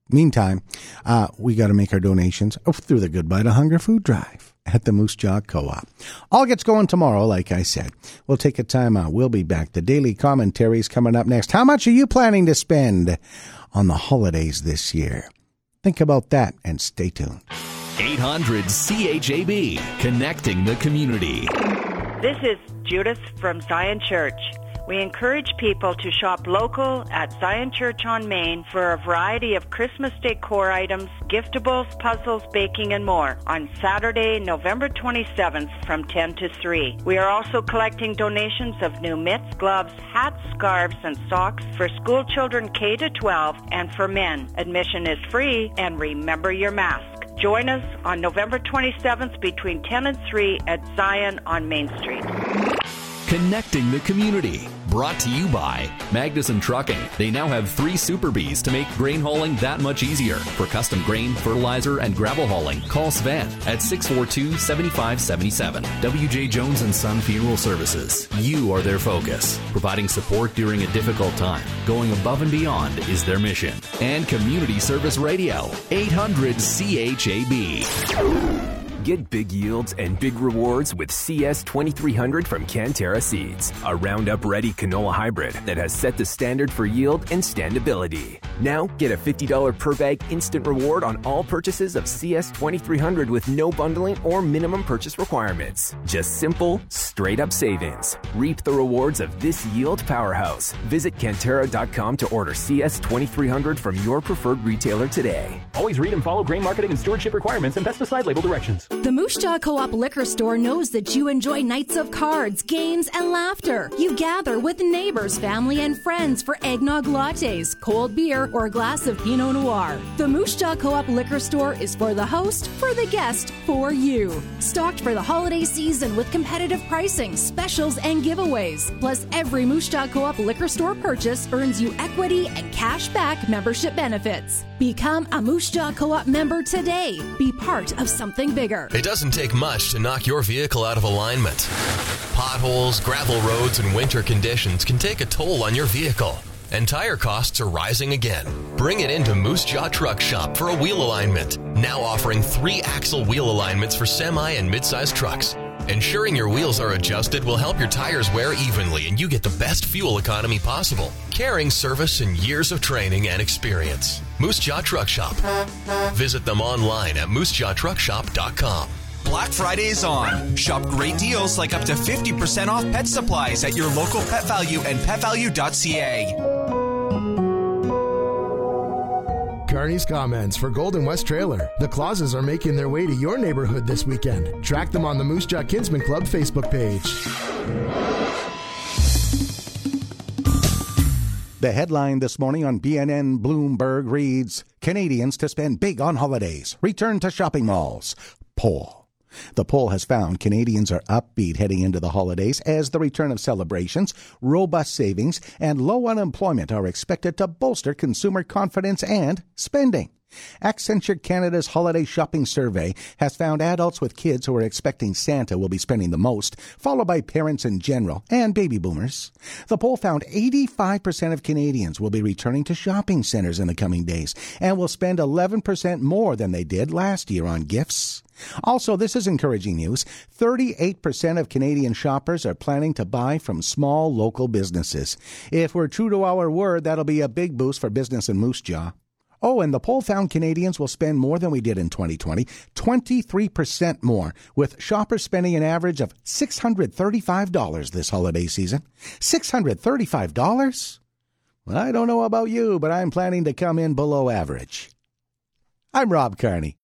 meantime, uh, we got to make our donations through the Goodbye to Hunger food drive at the Moose Jaw Co-op. All gets going tomorrow, like I said. We'll take a time out. We'll be back. The daily commentary is coming up next. How much are you planning to spend on the holidays this year? Think about that and stay tuned. eight hundred C H A B, connecting the community. This is Judith from Zion Church. We encourage people to shop local at Zion Church on Main for a variety of Christmas decor items, giftables, puzzles, baking, and more on Saturday, November twenty-seventh from ten to three. We are also collecting donations of new mitts, gloves, hats, scarves, and socks for school children K to twelve and for men. Admission is free, and remember your mask. Join us on November twenty-seventh between ten and three at Zion on Main Street. Connecting the community. Brought to you by Magnuson Trucking. They now have three Super Bees to make grain hauling that much easier. For custom grain, fertilizer, and gravel hauling, call Sven at six four two, seven five seven seven. W J Jones and Son Funeral Services. You are their focus. Providing support during a difficult time. Going above and beyond is their mission. And Community Service Radio, eight hundred C H A B. Get big yields and big rewards with C S twenty-three hundred from Cantera Seeds, a Roundup-ready canola hybrid that has set the standard for yield and standability. Now, get a fifty dollars per bag instant reward on all purchases of C S twenty-three hundred with no bundling or minimum purchase requirements. Just simple, straight-up savings. Reap the rewards of this yield powerhouse. Visit Cantera dot com to order C S twenty-three hundred from your preferred retailer today. Always read and follow grain marketing and stewardship requirements and pesticide label directions. The Moose Jaw Co-op Liquor Store knows that you enjoy nights of cards, games, and laughter. You gather with neighbors, family, and friends for eggnog lattes, cold beer, or a glass of Pinot Noir. The Moose Jaw Co-op Liquor Store is for the host, for the guest, for you. Stocked for the holiday season with competitive pricing, specials, and giveaways. Plus, every Moose Jaw Co-op Liquor Store purchase earns you equity and cash back membership benefits. Become a Moose Jaw Co-op member today. Be part of something bigger. It doesn't take much to knock your vehicle out of alignment. Potholes, gravel roads, and winter conditions can take a toll on your vehicle. And tire costs are rising again. Bring it into Moose Jaw Truck Shop for a wheel alignment. Now offering three axle wheel alignments for semi and midsize trucks. Ensuring your wheels are adjusted will help your tires wear evenly and you get the best fuel economy possible. Caring service and years of training and experience. Moose Jaw Truck Shop. Visit them online at moose jaw truck shop dot com. Black Friday's on. Shop great deals like up to fifty percent off pet supplies at your local Pet Value and pet value dot c a. Carney's Comments for Golden West Trailer. The Clauses are making their way to your neighborhood this weekend. Track them on the Moose Jaw Kinsman Club Facebook page. The headline this morning on B N N Bloomberg reads, Canadians to spend big on holidays. Return to shopping malls. Poll. The poll has found Canadians are upbeat heading into the holidays as the return of celebrations, robust savings, and low unemployment are expected to bolster consumer confidence and spending. Accenture Canada's holiday shopping survey has found adults with kids who are expecting Santa will be spending the most, followed by parents in general and baby boomers. The poll found eighty-five percent of Canadians will be returning to shopping centers in the coming days and will spend eleven percent more than they did last year on gifts. Also, this is encouraging news. thirty-eight percent of Canadian shoppers are planning to buy from small local businesses. If we're true to our word, that'll be a big boost for business in Moose Jaw. Oh, and the poll found Canadians will spend more than we did in twenty twenty, twenty-three percent more, with shoppers spending an average of six hundred thirty-five dollars this holiday season. six hundred thirty-five dollars? Well, I don't know about you, but I'm planning to come in below average. I'm Rob Carney.